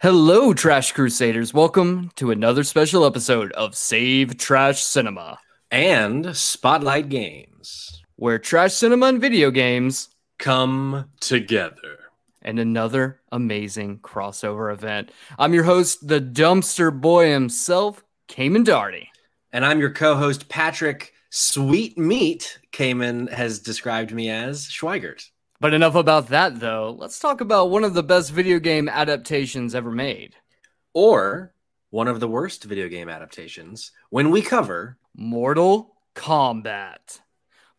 Hello, Trash Crusaders. Welcome to another special episode of Save Trash Cinema and Spotlight Games, where trash cinema and video games come together. And another amazing crossover event. I'm your host, the dumpster boy himself, Cayman Daugherty. And I'm your co-host, Patrick Sweetmeat, Cayman has described me as Schweigert. But enough about that, though. Let's talk about one of the best video game adaptations ever made. Or one of the worst video game adaptations when we cover Mortal Kombat.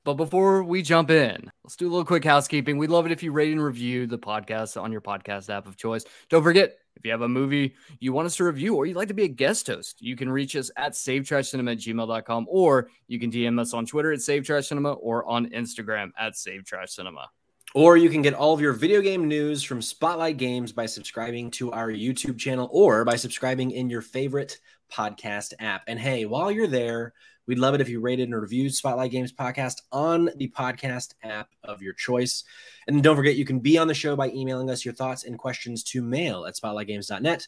But before we jump in, let's do a little quick housekeeping. We'd love it if you rate and review the podcast on your podcast app of choice. Don't forget, if you have a movie you want us to review or you'd like to be a guest host, you can reach us at savetrashcinema@gmail.com, or you can DM us on Twitter at savetrashcinema or on Instagram at savetrashcinema. Or you can get all of your video game news from Spotlight Games by subscribing to our YouTube channel or by subscribing in your favorite podcast app. And hey, while you're there, we'd love it if you rated and reviewed Spotlight Games podcast on the podcast app of your choice. And don't forget, you can be on the show by emailing us your thoughts and questions to mail@spotlightgames.net.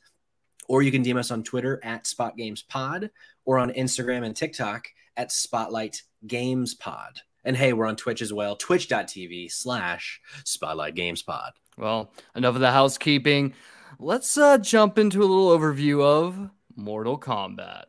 Or you can DM us on Twitter at SpotGamesPod or on Instagram and TikTok at Spotlight Games Pod. And hey, we're on Twitch as well, twitch.tv/SpotlightGamesPod. Well, enough of the housekeeping. Let's jump into a little overview of Mortal Kombat.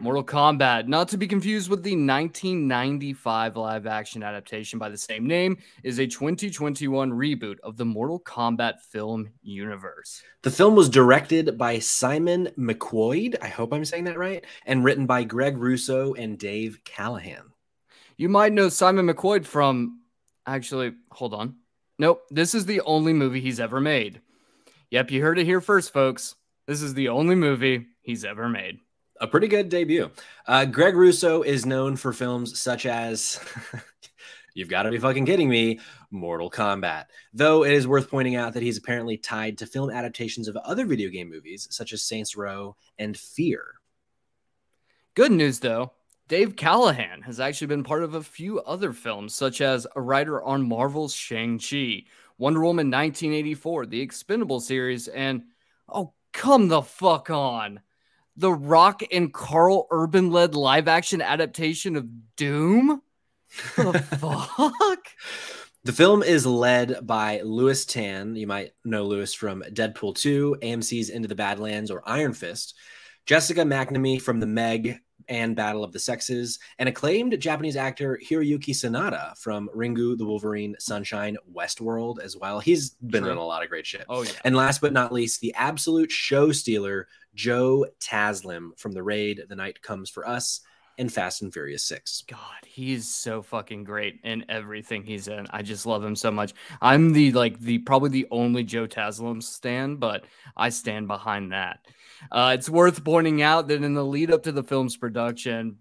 Mortal Kombat, not to be confused with the 1995 live-action adaptation by the same name, is a 2021 reboot of the Mortal Kombat film universe. The film was directed by Simon McQuoid, I hope I'm saying that right, and written by Greg Russo and Dave Callahan. You might know Simon McQuoid from... Actually, hold on. Nope, this is the only movie he's ever made. Yep, you heard it here first, folks. This is the only movie he's ever made. A pretty good debut. Greg Russo is known for films such as, you've got to be fucking kidding me, Mortal Kombat. Though it is worth pointing out that he's apparently tied to film adaptations of other video game movies such as Saints Row and Fear. Good news, though. Dave Callahan has actually been part of a few other films, such as a writer on Marvel's Shang-Chi, Wonder Woman 1984, the Expendable series, and, oh, come the fuck on, The Rock and Carl Urban-led live-action adaptation of Doom? What the fuck? The film is led by Lewis Tan. You might know Lewis from Deadpool 2, AMC's Into the Badlands, or Iron Fist. Jessica McNamee from The Meg and Battle of the Sexes. And acclaimed Japanese actor Hiroyuki Sanada from Ringu, The Wolverine, Sunshine, Westworld as well. He's been in a lot of great shit. Oh, yeah. And last but not least, the absolute show-stealer, Joe Taslim from The Raid, The Night Comes for Us, and Fast and Furious 6. God, he's so fucking great in everything he's in. I just love him so much. I'm probably the only Joe Taslim stan, but I stand behind that. It's worth pointing out that in the lead up to the film's production,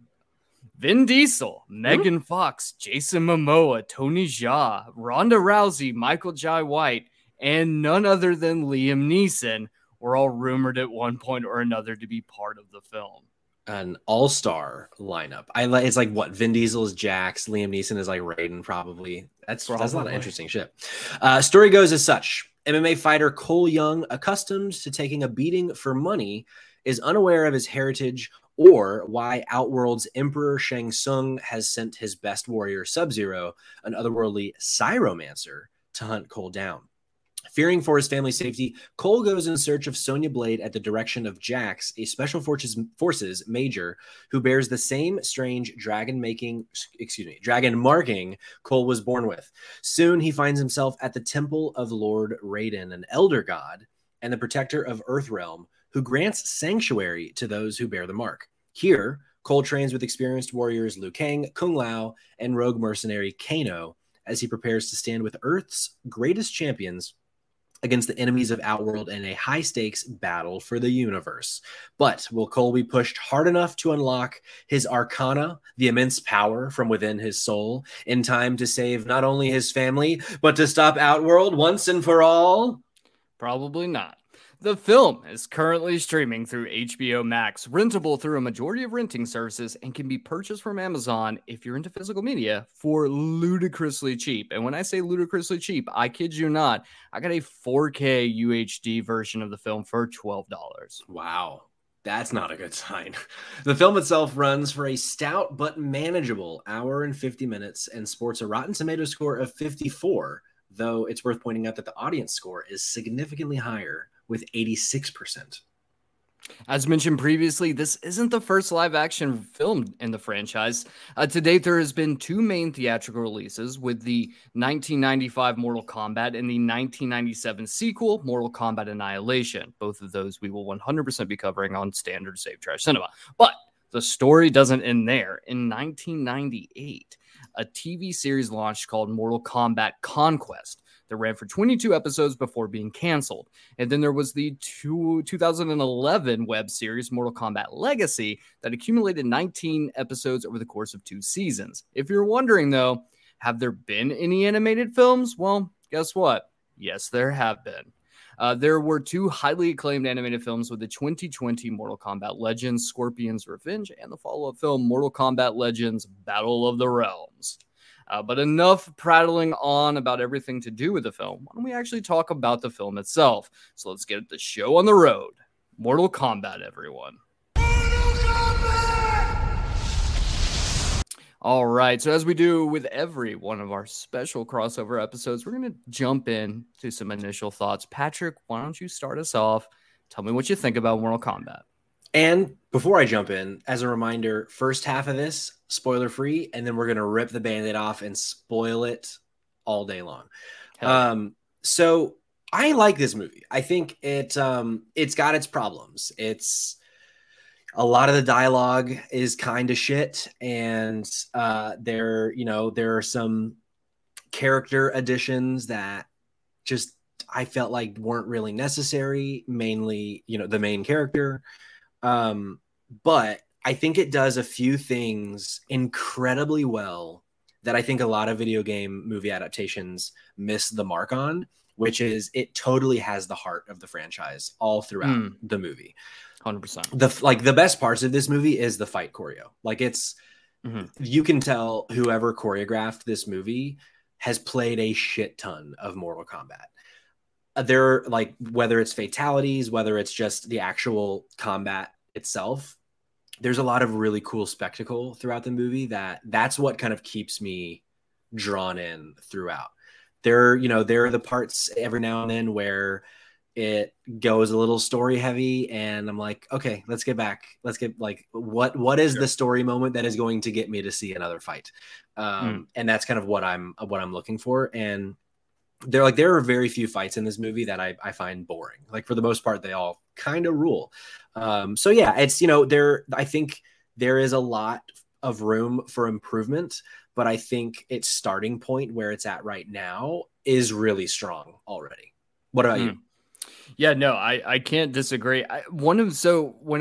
Vin Diesel, Megan Fox, Jason Momoa, Tony Jaa, Ronda Rousey, Michael Jai White, and none other than Liam Neeson were all rumored at one point or another to be part of the film. An all-star lineup. It's like what? Vin Diesel is Jax, Liam Neeson is like Raiden, probably. That's a lot of interesting shit. Story goes as such. MMA fighter Cole Young, accustomed to taking a beating for money, is unaware of his heritage or why Outworld's Emperor Shang Tsung has sent his best warrior Sub-Zero, an otherworldly pyromancer, to hunt Cole down. Fearing for his family's safety, Cole goes in search of Sonya Blade at the direction of Jax, a special forces major who bears the same strange dragon marking Cole was born with. Soon he finds himself at the temple of Lord Raiden, an elder god and the protector of Earthrealm, who grants sanctuary to those who bear the mark. Here, Cole trains with experienced warriors Liu Kang, Kung Lao, and rogue mercenary Kano as he prepares to stand with Earth's greatest champions against the enemies of Outworld in a high-stakes battle for the universe. But will Cole be pushed hard enough to unlock his Arcana, the immense power from within his soul, in time to save not only his family, but to stop Outworld once and for all? Probably not. The film is currently streaming through HBO Max, rentable through a majority of renting services, and can be purchased from Amazon if you're into physical media for ludicrously cheap. And when I say ludicrously cheap, I kid you not, I got a 4K UHD version of the film for $12. Wow. That's not a good sign. The film itself runs for a stout but manageable hour and 50 minutes and sports a Rotten Tomatoes score of 54, though it's worth pointing out that the audience score is significantly higher, with 86%. As mentioned previously, this isn't the first live-action film in the franchise. To date, there has been two main theatrical releases, with the 1995 Mortal Kombat and the 1997 sequel, Mortal Kombat Annihilation. Both of those we will 100% be covering on standard Save Trash Cinema. But the story doesn't end there. In 1998, a TV series launched called Mortal Kombat Conquest, that ran for 22 episodes before being canceled. And then there was the 2011 web series Mortal Kombat Legacy that accumulated 19 episodes over the course of 2 seasons. If you're wondering, though, have there been any animated films? Well, guess what? Yes, there have been. There were two highly acclaimed animated films with the 2020 Mortal Kombat Legends Scorpion's Revenge and the follow-up film Mortal Kombat Legends Battle of the Realms. But enough prattling on about everything to do with the film. Why don't we actually talk about the film itself? So let's get the show on the road. Mortal Kombat, everyone. Mortal Kombat! All right. So as we do with every one of our special crossover episodes, we're going to jump in to some initial thoughts. Patrick, why don't you start us off? Tell me what you think about Mortal Kombat. And before I jump in, as a reminder, first half of this, spoiler-free, and then we're going to rip the Band-Aid off and spoil it all day long. So I like this movie. I think it's got its problems. It's a lot of the dialogue is kind of shit, and there are some character additions that just I felt like weren't really necessary, mainly, the main character. But I think it does a few things incredibly well that I think a lot of video game movie adaptations miss the mark on, which is it totally has the heart of the franchise all throughout the movie. 100%. The best parts of this movie is the fight choreo. You can tell whoever choreographed this movie has played a shit ton of Mortal Kombat. There, whether it's fatalities, whether it's just the actual combat itself, there's a lot of really cool spectacle throughout the movie that's what kind of keeps me drawn in throughout. There are the parts every now and then where it goes a little story heavy, and I'm like, okay, let's get back. Let's get what is the story moment that is going to get me to see another fight? And that's kind of what I'm looking for. And there are very few fights in this movie that I find boring. For the most part, they all kind of rule. So yeah, it's, I think there is a lot of room for improvement, but I think its starting point where it's at right now is really strong already. What about you? Yeah, no, I can't disagree. When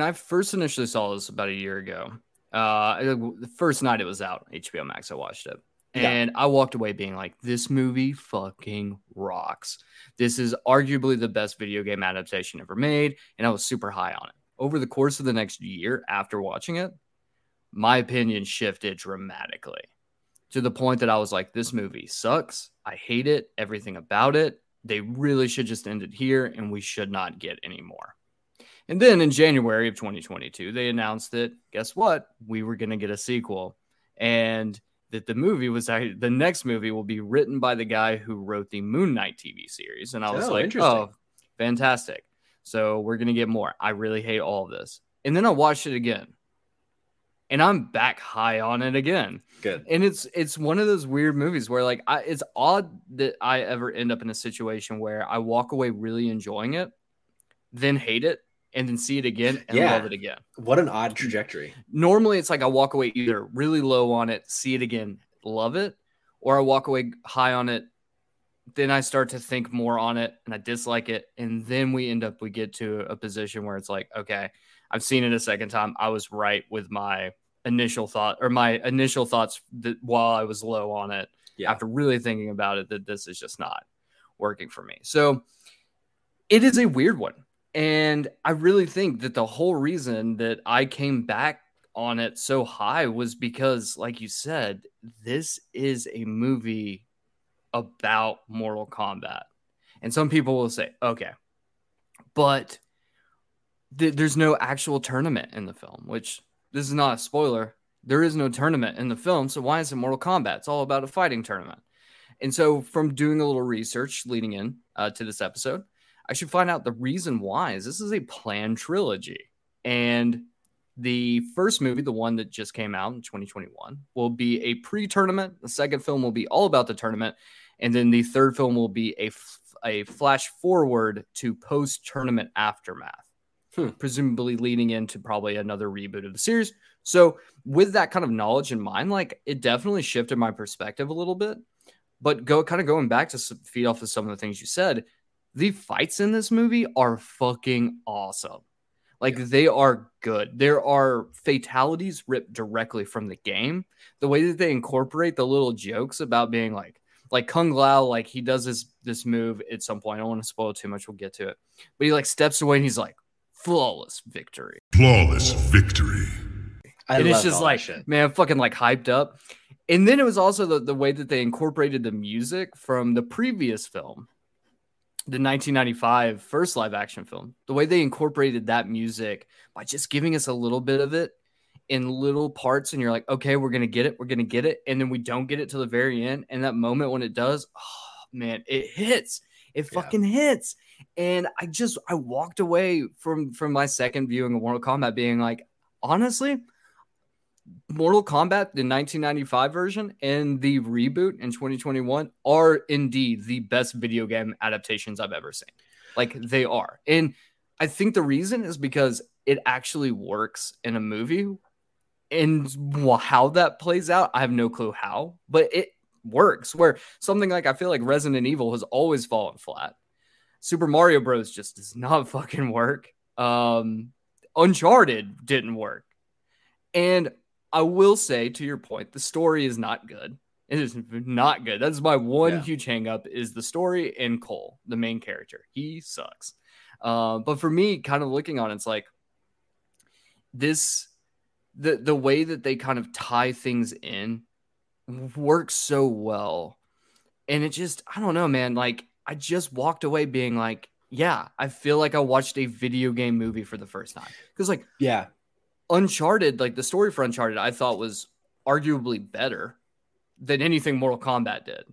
I first initially saw this about a year ago, the first night it was out, HBO Max, I watched it. Yeah. And I walked away being like, this movie fucking rocks. This is arguably the best video game adaptation ever made. And I was super high on it. Over the course of the next year after watching it, my opinion shifted dramatically to the point that I was like, this movie sucks. I hate it. Everything about it. They really should just end it here and we should not get any more. And then in January of 2022, they announced that, guess what? We were going to get a sequel. And that the next movie will be written by the guy who wrote the Moon Knight TV series. And I was fantastic. So we're going to get more. I really hate all of this. And then I watched it again. And I'm back high on it again. Good. And it's one of those weird movies where it's odd that I ever end up in a situation where I walk away really enjoying it, then hate it, and then see it again and love it again. What an odd trajectory. Normally, it's I walk away either really low on it, see it again, love it, or I walk away high on it, then I start to think more on it and I dislike it. And then we get to a position where it's like, okay, I've seen it a second time. I was right with my initial thought, or my initial thoughts that while I was low on it, after really thinking about it, that this is just not working for me. So it is a weird one. And I really think that the whole reason that I came back on it so high was because, like you said, this is a movie about Mortal Kombat. And some people will say, okay, but there's no actual tournament in the film, which this is not a spoiler. There is no tournament in the film. So why is it Mortal Kombat? It's all about a fighting tournament. And so from doing a little research leading in to this episode, I should find out the reason why is this is a planned trilogy. And the first movie, the one that just came out in 2021, will be a pre-tournament. The second film will be all about the tournament. And then the third film will be a flash forward to post-tournament aftermath, presumably leading into probably another reboot of the series. So with that kind of knowledge in mind, like, it definitely shifted my perspective a little bit. But going back to feed off of some of the things you said, the fights in this movie are fucking awesome. Like, they are good. There are fatalities ripped directly from the game. The way that they incorporate the little jokes about being like Kung Lao, like, he does this move at some point. I don't want to spoil too much. We'll get to it. But he steps away and he's like, flawless victory. Flawless victory. And it's just like, man, fucking hyped up. And then it was also the way that they incorporated the music from the previous film, the 1995 first live action film, the way they incorporated that music by just giving us a little bit of it in little parts. And you're like, okay, we're going to get it. And then we don't get it till the very end. And that moment when it does, oh man, it hits. It fucking hits. And I walked away from my second viewing of Mortal Kombat being like, honestly, Mortal Kombat, the 1995 version and the reboot in 2021 are indeed the best video game adaptations I've ever seen. They are. And I think the reason is because it actually works in a movie, and how that plays out, I have no clue how, but it works. Where something I feel like Resident Evil has always fallen flat. Super Mario Bros. Just does not fucking work. Uncharted didn't work. And I will say, to your point, the story is not good. It is not good. That's my one huge hang up is the story and Cole, the main character. He sucks. But for me, kind of looking on, it's like this, the way that they kind of tie things in works so well. And it just, I don't know, man. I just walked away being like, yeah, I feel like I watched a video game movie for the first time. Because Uncharted, the story for Uncharted, I thought was arguably better than anything Mortal Kombat did.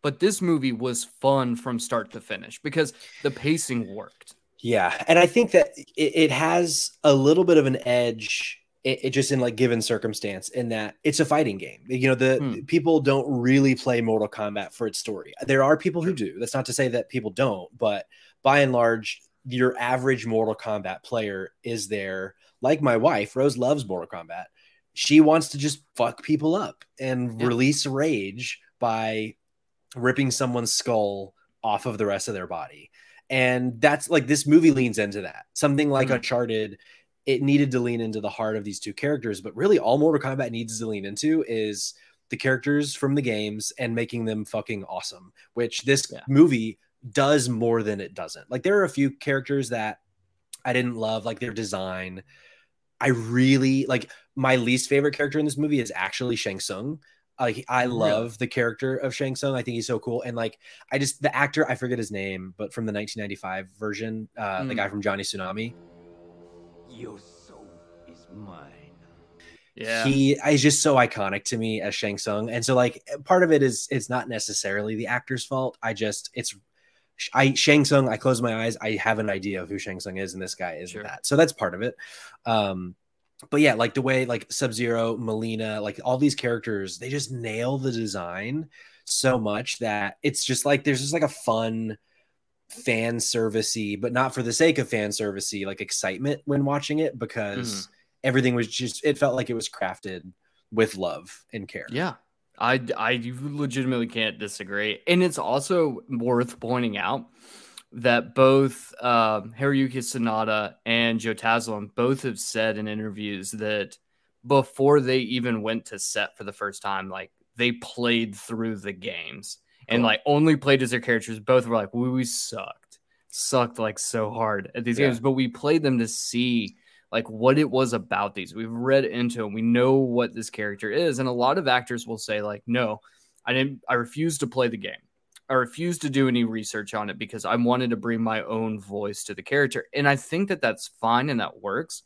But this movie was fun from start to finish because the pacing worked. Yeah, and I think that it has a little bit of an edge, it just in given circumstance, in that it's a fighting game. The people don't really play Mortal Kombat for its story. There are people who do. That's not to say that people don't, but by and large, your average Mortal Kombat player is there. Like my wife, Rose loves Mortal Kombat. She wants to just fuck people up and release rage by ripping someone's skull off of the rest of their body. And that's this movie leans into that. Something like Uncharted, it needed to lean into the heart of these two characters, but really all Mortal Kombat needs to lean into is the characters from the games and making them fucking awesome, which this movie does more than it doesn't. There are a few characters that I didn't love, their design. I really my least favorite character in this movie is actually Shang Tsung. I love the character of Shang Tsung. I think he's so cool. And the actor, I forget his name, but from the 1995 version, the guy from Johnny Tsunami. Your soul is mine. Yeah. He is just so iconic to me as Shang Tsung. And so part of it is, it's not necessarily the actor's fault. Shang Tsung, I close my eyes, I have an idea of who Shang Tsung is, and this guy isn't that. So that's part of it. But yeah, the way Sub-Zero, Melina, all these characters, they just nail the design so much that it's just there's just a fun fan servicey, but not for the sake of fan servicey, excitement when watching it, because everything was just, it felt like it was crafted with love and care. Yeah. I legitimately can't disagree. And it's also worth pointing out that both Hiroyuki Sanada and Joe Taslim both have said in interviews that before they even went to set for the first time, like, they played through the games and like only played as their characters. Both were like, we sucked like so hard at these games, but we played them to see like what it was about these. We've read into them. We know what this character is. And a lot of actors will say like, no, I refused to play the game. I refused to do any research on it because I wanted to bring my own voice to the character. And I think that that's fine and that works.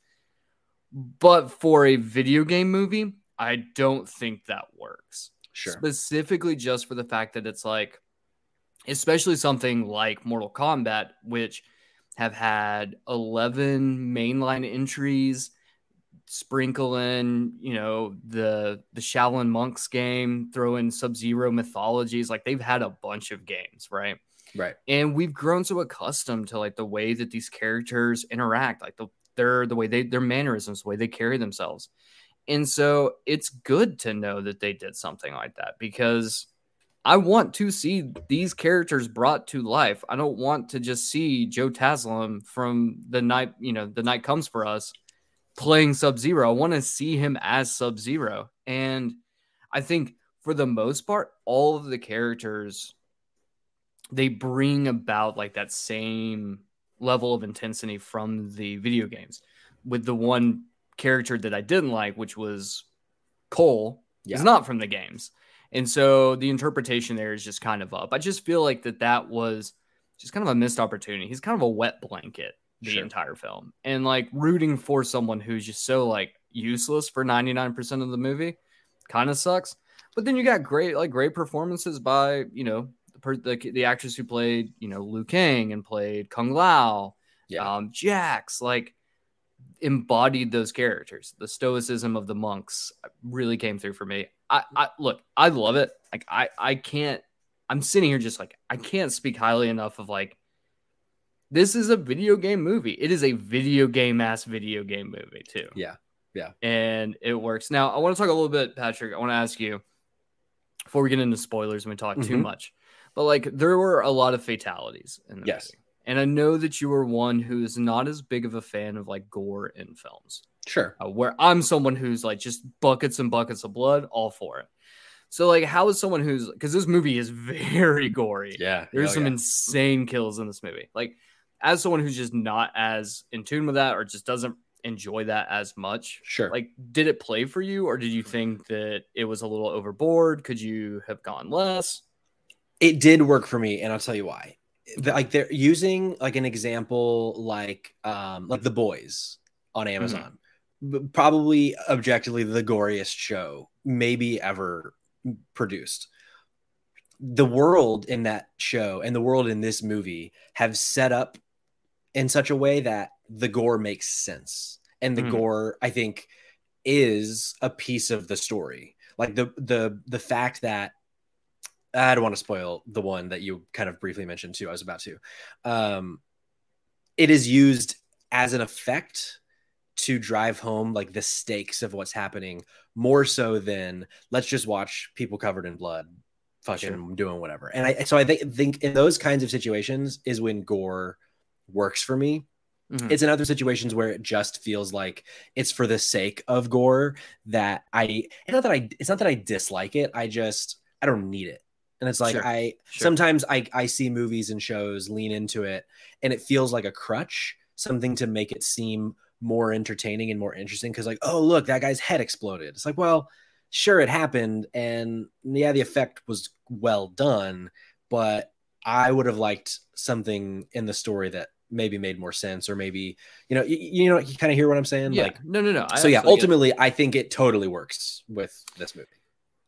But for a video game movie, I don't think that works. Sure. Specifically just for the fact that it's like, especially something like Mortal Kombat, which have had 11 mainline entries, sprinkle in, you know, the Shaolin Monks game, throw in Sub-Zero mythologies. Like, they've had a bunch of games, right? Right. And we've grown so accustomed to like the way that these characters interact, like the way their mannerisms, the way they carry themselves. And so it's good to know that they did something like that, because I want to see these characters brought to life. I don't want to just see Joe Taslim from The Night Comes for Us playing Sub-Zero. I want to see him as Sub-Zero. And I think for the most part, all of the characters, they bring about like that same level of intensity from the video games, with the one character that I didn't like, which was Cole, is not from the games. And so the interpretation there is just kind of up. I just feel like that was just kind of a missed opportunity. He's kind of a wet blanket the entire film. And like rooting for someone who's just so like useless for 99% of the movie kind of sucks. But then you got great performances by, you know, the actress who played, you know, Liu Kang and played Kung Lao, Jax, like embodied those characters. The stoicism of the monks really came through for me. I love it. Like I can't, I'm sitting here just like, I can't speak highly enough of like, this is a video game movie. It is a video game ass video game movie too. Yeah. Yeah. And it works. Now I want to talk a little bit, Patrick, I want to ask you before we get into spoilers and we talk too much, but like there were a lot of fatalities in the movie. And I know that you were one who is not as big of a fan of like gore in films. Sure. Where I'm someone who's like just buckets and buckets of blood, all for it. So like, how is someone who's, because this movie is very gory. Yeah. There's some insane kills in this movie. Like, as someone who's just not as in tune with that or just doesn't enjoy that as much. Sure. Like, did it play for you, or did you think that it was a little overboard? Could you have gone less? It did work for me, and I'll tell you why. Like, they're using like an example like The Boys on Amazon, probably objectively the goriest show maybe ever produced. The world in that show and the world in this movie have set up in such a way that the gore makes sense, and the gore, I think, is a piece of the story. Like the fact that, I don't want to spoil the one that you kind of briefly mentioned too. I was about to. It is used as an effect to drive home like the stakes of what's happening, more so than let's just watch people covered in blood fucking doing whatever. And I think in those kinds of situations is when gore works for me. It's in other situations where it just feels like it's for the sake of gore that it's not that I dislike it. I don't need it. And it's like, sometimes I see movies and shows lean into it, and it feels like a crutch, something to make it seem more entertaining and more interesting. Cause like, oh, look, that guy's head exploded. It's like, well, sure, it happened. And yeah, the effect was well done, but I would have liked something in the story that maybe made more sense, or maybe, you know, you kind of hear what I'm saying? Yeah. Like, no. So yeah, ultimately I think it totally works with this movie.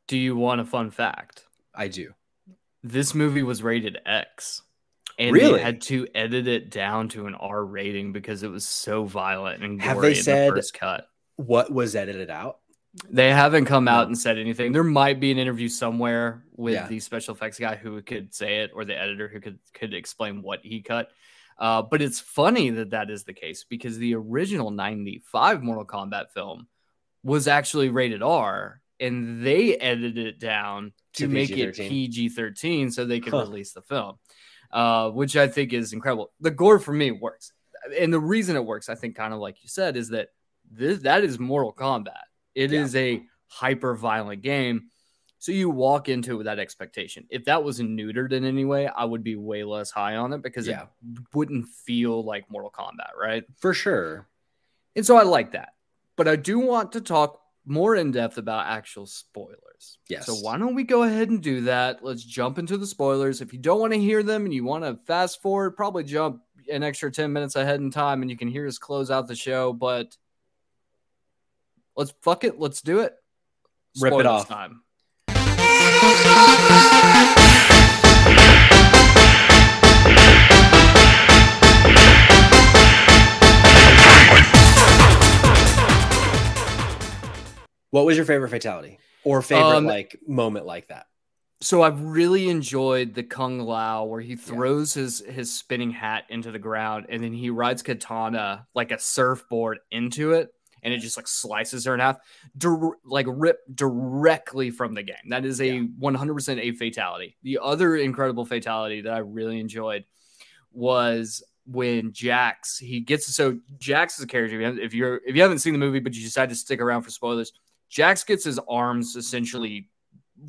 Do you want a fun fact? I do. This movie was rated X, and they had to edit it down to an R rating because it was so violent and gory. Have they said the first cut? What was edited out? They haven't come out and said anything. There might be an interview somewhere with the special effects guy who could say it, or the editor who could explain what he cut. But it's funny that is the case, because the original 95 Mortal Kombat film was actually rated R. and they edited it down to make it PG-13 so they could release the film, which I think is incredible. The gore for me works. And the reason it works, I think, kind of like you said, is that that is Mortal Kombat. It is a hyper-violent game. So you walk into it with that expectation. If that was neutered in any way, I would be way less high on it because it wouldn't feel like Mortal Kombat, right? For sure. And so I like that. But I do want to talk more in depth about actual spoilers. Yes. So why don't we go ahead and do that? Let's jump into the spoilers. If you don't want to hear them and you want to fast forward, probably jump an extra 10 minutes ahead in time and you can hear us close out the show. But let's fuck it. Let's do it. Spoilers. Rip it off. Time. What was your favorite fatality or favorite moment like that? So I've really enjoyed the Kung Lao where he throws his spinning hat into the ground and then he rides katana like a surfboard into it. And it just like slices her in half, rip directly from the game. That is a 100% a fatality. The other incredible fatality that I really enjoyed was when Jax, Jax is a character. If you haven't seen the movie, but you decide to stick around for spoilers, Jax gets his arms essentially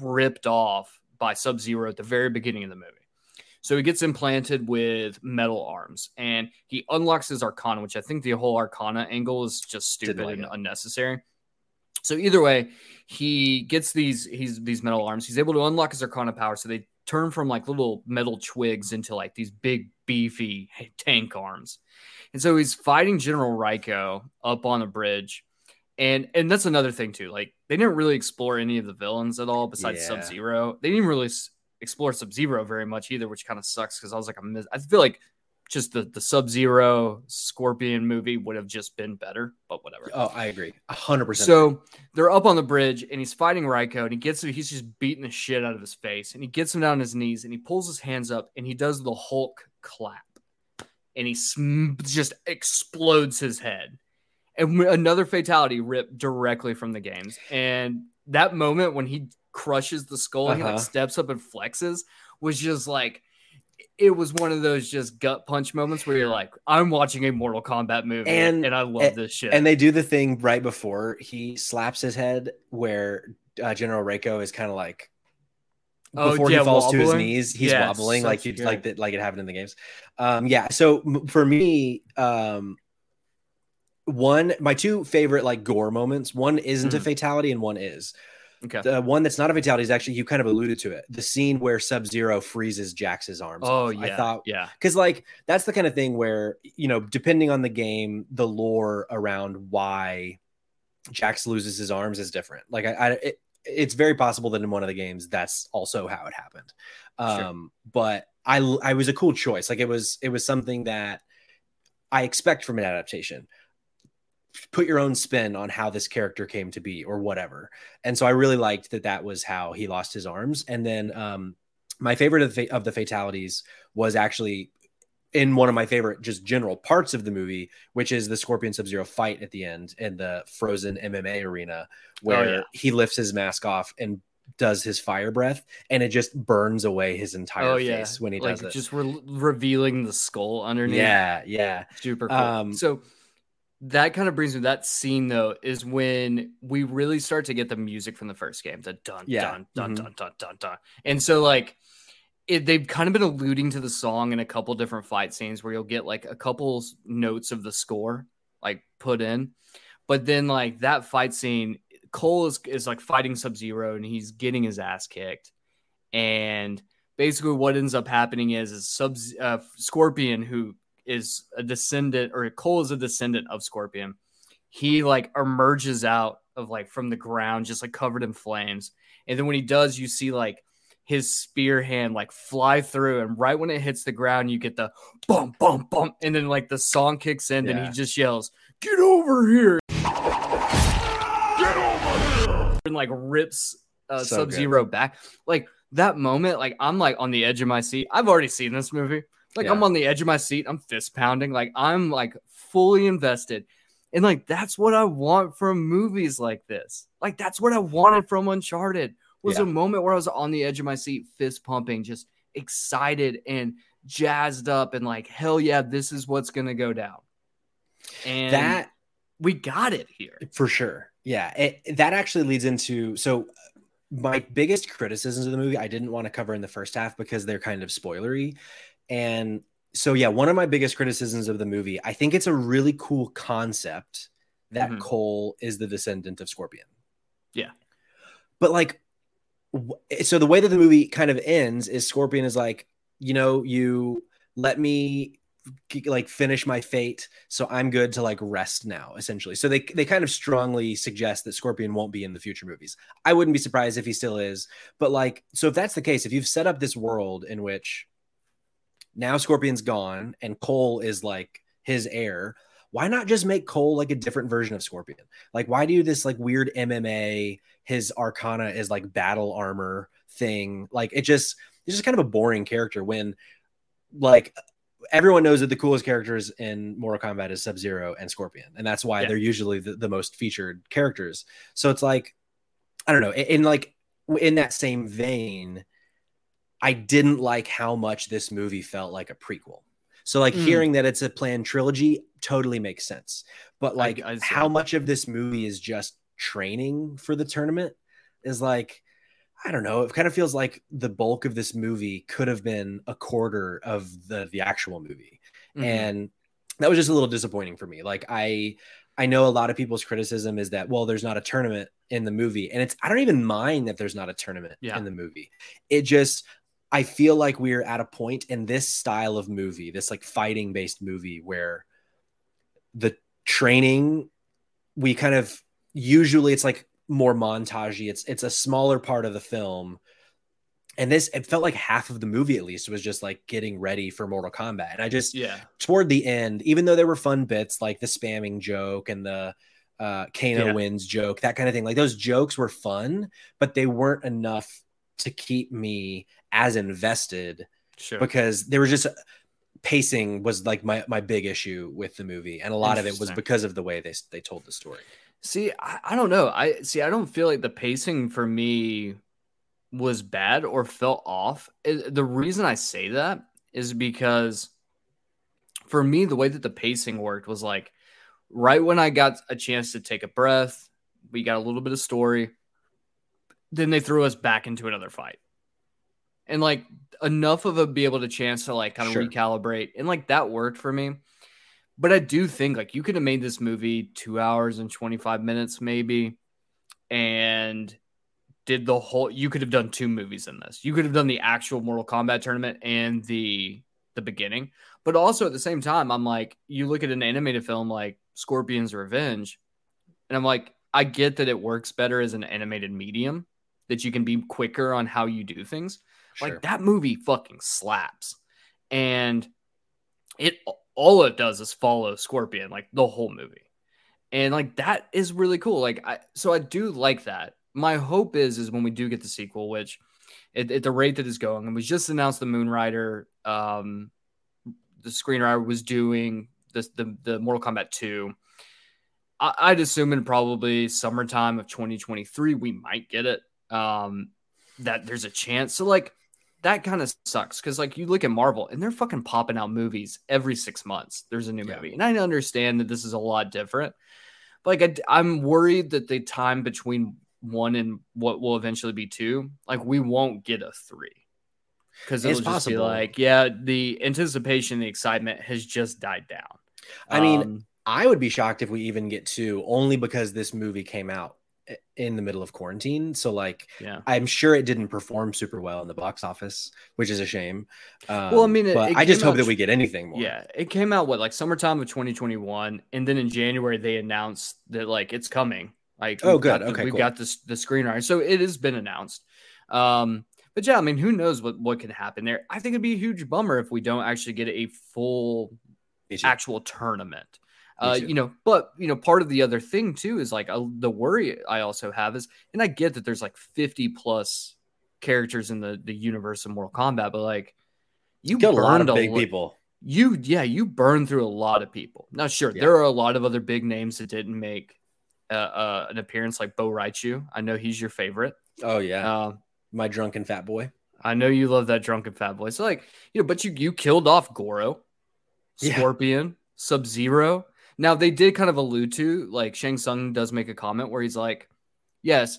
ripped off by Sub-Zero at the very beginning of the movie. So he gets implanted with metal arms, and he unlocks his Arcana, which I think the whole Arcana angle is just stupid and unnecessary. So either way, he gets these metal arms. He's able to unlock his Arcana power, so they turn from like little metal twigs into like these big, beefy tank arms. And so he's fighting General Reiko up on a bridge. And that's another thing, too. Like, they didn't really explore any of the villains at all besides Sub-Zero. They didn't really explore Sub-Zero very much either, which kind of sucks because I was like, I feel like just the Sub-Zero Scorpion movie would have just been better, but whatever. Oh, I agree. 100%. So they're up on the bridge and he's fighting Reiko and he's just beating the shit out of his face and he gets him down on his knees and he pulls his hands up and he does the Hulk clap and he just explodes his head. And another fatality ripped directly from the games. And that moment when he crushes the skull and he like steps up and flexes was just like, it was one of those just gut punch moments where you're like, I'm watching a Mortal Kombat movie and I love this shit. And they do the thing right before he slaps his head where General Reiko is kind of like, before he falls wobbling to his knees, he's wobbling like it happened in the games. So for me, my two favorite like gore moments, one isn't a fatality and one is. Okay. The one that's not a fatality is actually, you kind of alluded to it, the scene where Sub-Zero freezes Jax's arms. Oh, off. Yeah. I thought, because like that's the kind of thing where, you know, depending on the game, the lore around why Jax loses his arms is different. Like, it's very possible that in one of the games, that's also how it happened. But I was a cool choice. Like it was something that I expect from an adaptation. Put your own spin on how this character came to be or whatever. And so I really liked that was how he lost his arms. And then my favorite of the fatalities was actually in one of my favorite just general parts of the movie, which is the Scorpion Sub-Zero fight at the end in the frozen MMA arena where he lifts his mask off and does his fire breath and it just burns away his entire face when he does it. Just revealing the skull underneath. Yeah. Super cool. So that kind of brings me to that scene, though, is when we really start to get the music from the first game. The dun, dun, dun, dun, dun, dun, dun. And so, like, they've kind of been alluding to the song in a couple different fight scenes where you'll get, like, a couple notes of the score, like, put in. But then, like, that fight scene, Cole is like, fighting Sub-Zero, and he's getting his ass kicked. And basically what ends up happening is Scorpion, who is a descendant, or Cole is a descendant of Scorpion. He like emerges out of like from the ground, just like covered in flames. And then when he does, you see like his spear hand like fly through, and right when it hits the ground, you get the bump, bump, bump, and then like the song kicks in, and he just yells, "Get over here!" Get over here! And like rips Sub-Zero back. Like that moment, like I'm like on the edge of my seat. I've already seen this movie. Like, I'm on the edge of my seat. I'm fist pounding. Like, I'm, like, fully invested. And like, that's what I want from movies like this. Like, that's what I wanted from Uncharted, was a moment where I was on the edge of my seat, fist pumping, just excited and jazzed up and like, hell yeah, this is what's going to go down. And that we got it here for sure. Yeah. That actually leads into, so my biggest criticisms of the movie, I didn't want to cover in the first half because they're kind of spoilery. And so, yeah, one of my biggest criticisms of the movie, I think it's a really cool concept that Cole is the descendant of Scorpion. Yeah. But like, so the way that the movie kind of ends is Scorpion is like, you know, you let me like finish my fate, so I'm good to like rest now, essentially. So they kind of strongly suggest that Scorpion won't be in the future movies. I wouldn't be surprised if he still is, but like, so if that's the case, if you've set up this world in which now Scorpion's gone and Cole is like his heir, why not just make Cole like a different version of Scorpion? Like, why do this like weird MMA, his Arcana is like battle armor thing? Like, it's just kind of a boring character when like everyone knows that the coolest characters in Mortal Kombat is Sub-Zero and Scorpion. And that's why they're usually the most featured characters. So it's like, I don't know, in that same vein, I didn't like how much this movie felt like a prequel. So like hearing that it's a planned trilogy totally makes sense. But like how much of this movie is just training for the tournament is like, I don't know. It kind of feels like the bulk of this movie could have been a quarter of the actual movie. And that was just a little disappointing for me. Like I know a lot of people's criticism is that, well, there's not a tournament in the movie, and I don't even mind that there's not a tournament in the movie. It just, I feel like we're at a point in this style of movie, this like fighting based movie, where the training, we kind of usually it's like more montagey. It's a smaller part of the film, and this, it felt like half of the movie at least was just like getting ready for Mortal Kombat. And I just toward the end, even though there were fun bits like the spamming joke and the Kano wins joke, that kind of thing, like those jokes were fun, but they weren't enough to keep me as invested because there was just pacing was like my big issue with the movie, and a lot of it was because of the way they told the story. See, I don't know. I don't feel like the pacing for me was bad or felt off. The reason I say that is because for me, the way that the pacing worked was like right when I got a chance to take a breath, we got a little bit of story. Then they threw us back into another fight, and like enough of a be able to chance to like kind of recalibrate, and like that worked for me. But I do think like you could have made this movie 2 hours and 25 minutes maybe, and did the whole, you could have done two movies in this. You could have done the actual Mortal Kombat tournament and the beginning. But also at the same time, I'm like, you look at an animated film like Scorpion's Revenge, and I'm like, I get that it works better as an animated medium, that you can be quicker on how you do things. Like that movie fucking slaps. And all it does is follow Scorpion, like the whole movie. And like, that is really cool. Like, I do like that. My hope is when we do get the sequel, which at the rate that it's going, and we just announced the Moonrider, the screenwriter was doing this, the Mortal Kombat 2. I'd assume in probably summertime of 2023, we might get it. That there's a chance. So like, that kind of sucks because, like, you look at Marvel and they're fucking popping out movies every 6 months. There's a new movie. And I understand that this is a lot different. But, like, I'm worried that the time between one and what will eventually be two, like, we won't get a three. Because it'll just be like, yeah, the anticipation, the excitement has just died down. I mean, I would be shocked if we even get two, only because this movie came out in the middle of quarantine, so like I'm sure it didn't perform super well in the box office, which is a shame. Well, I mean, I just hope that we get anything more. Yeah, it came out what, like summertime of 2021, and then in January they announced that like it's coming. Like, oh good, okay, we've got this the screenwriter, so it has been announced. But yeah, I mean, who knows what could happen there? I think it'd be a huge bummer if we don't actually get a full actual tournament. You know, but you know, part of the other thing too is like the worry I also have is, and I get that there's like 50 plus characters in the universe of Mortal Kombat, but like you burned a lot of big people. you burn through a lot of people. Now, sure, there are a lot of other big names that didn't make an appearance, like Bo Rai Cho. I know he's your favorite. Oh yeah, my drunken fat boy. I know you love that drunken fat boy. So like, but you killed off Goro, Scorpion, Sub-Zero. Now they did kind of allude to, like, Shang Tsung does make a comment where he's like, yes,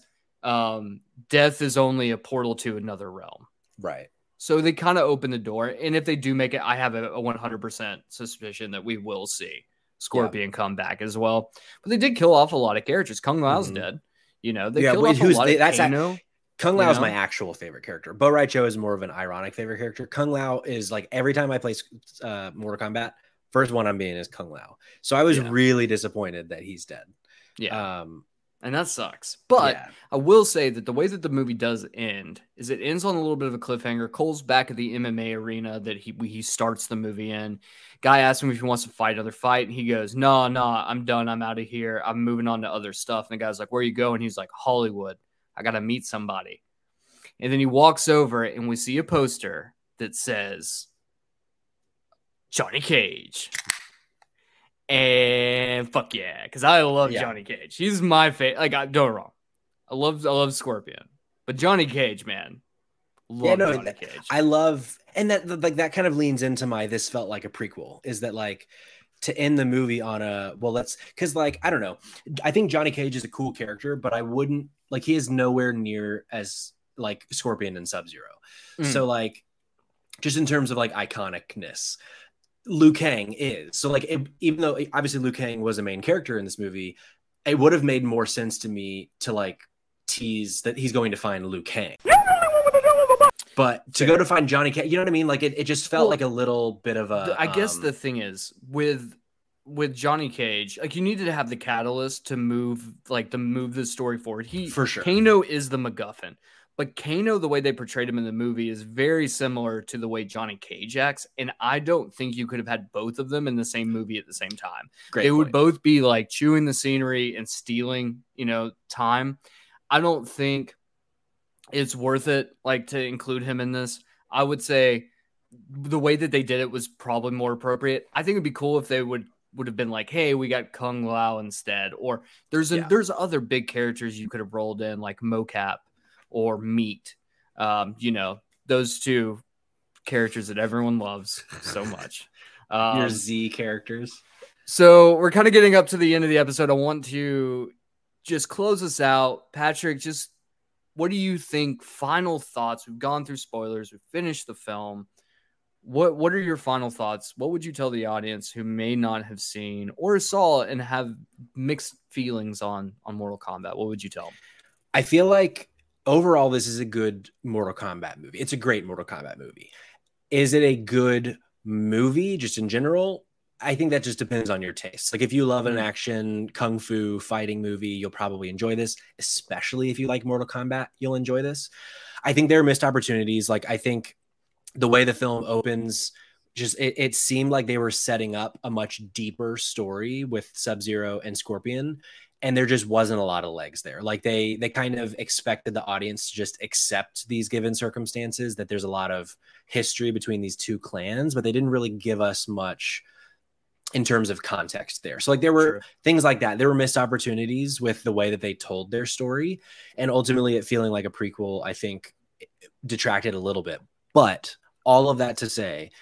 death is only a portal to another realm. Right. So they kind of open the door. And if they do make it, I have a 100% suspicion that we will see Scorpion come back as well. But they did kill off a lot of characters. Kung Lao's dead. They killed off a lot of Kano. Kung Lao is my actual favorite character. Bo Rai Cho is more of an ironic favorite character. Kung Lao is like, every time I play Mortal Kombat, first one I'm being is Kung Lao. So I was really disappointed that he's dead. Yeah. And that sucks. But I will say that the way that the movie does end is it ends on a little bit of a cliffhanger. Cole's back at the MMA arena that he starts the movie in. Guy asks him if he wants to fight another fight. And he goes, no, I'm done. I'm out of here. I'm moving on to other stuff. And the guy's like, where you go? And he's like, Hollywood. I got to meet somebody. And then he walks over and we see a poster that says Johnny Cage. And fuck yeah, because I love Johnny Cage. He's my favorite. Like, don't wrong. I love Scorpion. But Johnny Cage, man. Johnny Cage. I love, and that, like, that kind of leans into this felt like a prequel, is that, like, to end the movie on because, like, I don't know. I think Johnny Cage is a cool character, but I wouldn't, like, he is nowhere near as, like, Scorpion and Sub-Zero. Mm. So, like, just in terms of, like, iconicness, Liu Kang is. So, like, even though obviously Liu Kang was a main character in this movie, it would have made more sense to me to, like, tease that he's going to find Liu Kang. But to go to find Johnny Cage, you know what I mean? Like, it just felt like a little bit of a... I guess the thing is, with Johnny Cage, like, you needed to have the catalyst to move the story forward. For sure. Kano is the MacGuffin. But Kano, the way they portrayed him in the movie, is very similar to the way Johnny Cage acts. And I don't think you could have had both of them in the same movie at the same time. Great they point. Would both be, like, chewing the scenery and stealing, time. I don't think it's worth it, like, to include him in this. I would say the way that they did it was probably more appropriate. I think it'd be cool if they would have been like, hey, we got Kung Lao instead. Or there's other big characters you could have rolled in, like Mocap or Meat, those two characters that everyone loves so much. Your Z characters. So we're kind of getting up to the end of the episode. I want to just close us out. Patrick, just what do you think? Final thoughts. We've gone through spoilers. We've finished the film. What are your final thoughts? What would you tell the audience who may not have seen or saw and have mixed feelings on Mortal Kombat? What would you tell them? I feel like overall, this is a good Mortal Kombat movie. It's a great Mortal Kombat movie. Is it a good movie just in general? I think that just depends on your taste. Like, if you love an action kung fu fighting movie, you'll probably enjoy this. Especially if you like Mortal Kombat, you'll enjoy this. I think there are missed opportunities. Like, I think the way the film opens, just it seemed like they were setting up a much deeper story with Sub-Zero and Scorpion. And there just wasn't a lot of legs there. Like, they kind of expected the audience to just accept these given circumstances, that there's a lot of history between these two clans, but they didn't really give us much in terms of context there. So, like, there were things like that. There were missed opportunities with the way that they told their story. And ultimately, it feeling like a prequel, I think, detracted a little bit. But all of that to say,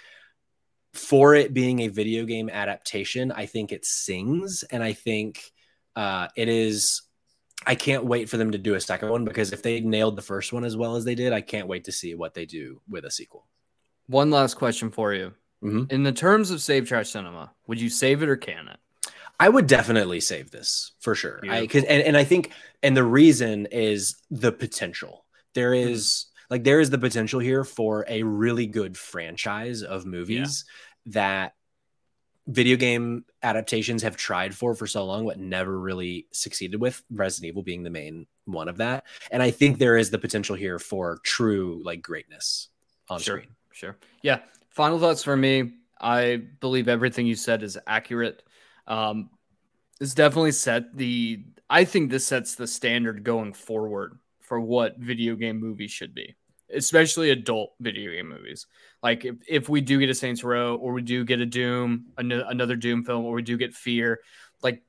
for it being a video game adaptation, I think it sings. And I think... I can't wait for them to do a second one, because if they nailed the first one as well as they did, I can't wait to see what they do with a sequel. One last question for you. Mm-hmm. In the terms of Save Trash Cinema, would you save it or can it? I would definitely save this for sure. I think the reason is the potential. There is there is the potential here for a really good franchise of movies that video game adaptations have tried for so long, but never really succeeded with, Resident Evil being the main one of that. And I think there is the potential here for true, like, greatness on screen. Sure. Yeah. Final thoughts for me. I believe everything you said is accurate. This definitely I think this sets the standard going forward for what video game movies should be. especially adult video game movies. Like if we do get a Saints Row, or we do get a Doom, another Doom film, or we do get Fear, like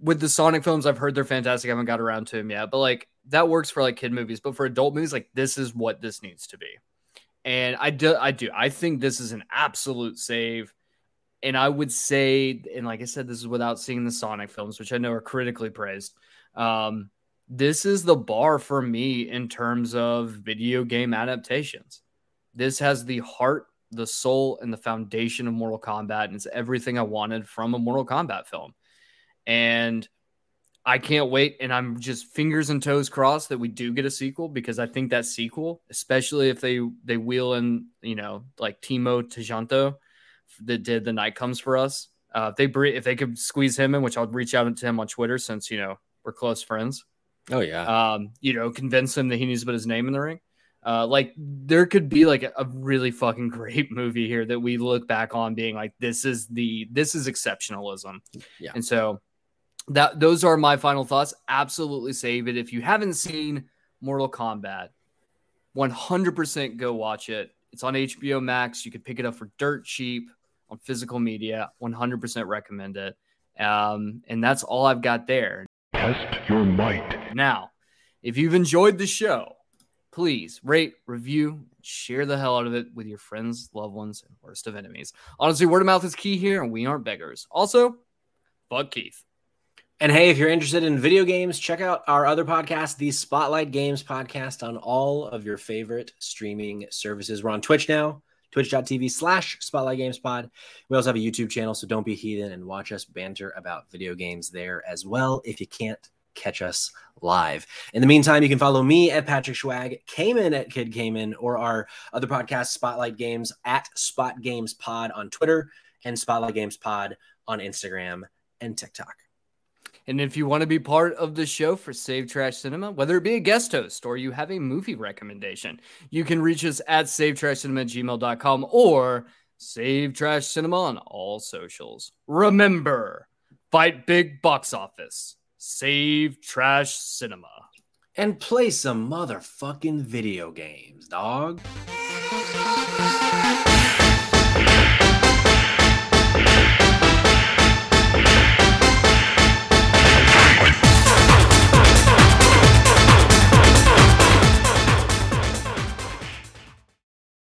with the Sonic films, I've heard they're fantastic. I haven't got around to them yet, but like that works for like kid movies, but for adult movies, like this is what this needs to be. And I think this is an absolute save. And I would say, and like I said, this is without seeing the Sonic films, which I know are critically praised. This is the bar for me in terms of video game adaptations. This has the heart, the soul, and the foundation of Mortal Kombat, and it's everything I wanted from a Mortal Kombat film. And I can't wait, and I'm just fingers and toes crossed that we do get a sequel, because I think that sequel, especially if they wheel in, you know, like Timo Tejanto that did The Night Comes for Us, if they could squeeze him in, which I'll reach out to him on Twitter since, you know, we're close friends. Oh yeah. You know, convince him that he needs to put his name in the ring. Like there could be like a really fucking great movie here that we look back on being like, this is exceptionalism. Yeah. And so those are my final thoughts. Absolutely save it. If you haven't seen Mortal Kombat, 100% go watch it. It's on HBO Max. You could pick it up for dirt cheap on physical media. 100% recommend it. And that's all I've got there. Test your might. Now, if you've enjoyed the show, please rate, review, share the hell out of it with your friends, loved ones, and worst of enemies. Honestly, word of mouth is key here, and we aren't beggars. Also, fuck Keith. And hey, if you're interested in video games, check out our other podcast, the Spotlight Games podcast, on all of your favorite streaming services. We're on Twitch now, twitch.tv/SpotlightGamesPod. We also have a YouTube channel, so don't be heathen and watch us banter about video games there as well if you can't catch us live. In the meantime, you can follow me at Patrick Schwag, Cayman at Kid Cayman, or our other podcast, Spotlight Games, at Spot Games Pod on Twitter, and Spotlight Games Pod on Instagram and TikTok. And if you want to be part of the show for Save Trash Cinema, whether it be a guest host or you have a movie recommendation, you can reach us at savetrashcinema@gmail.com or Save Trash Cinema on all socials. Remember, fight big box office. Save Trash Cinema. And play some motherfucking video games, dog.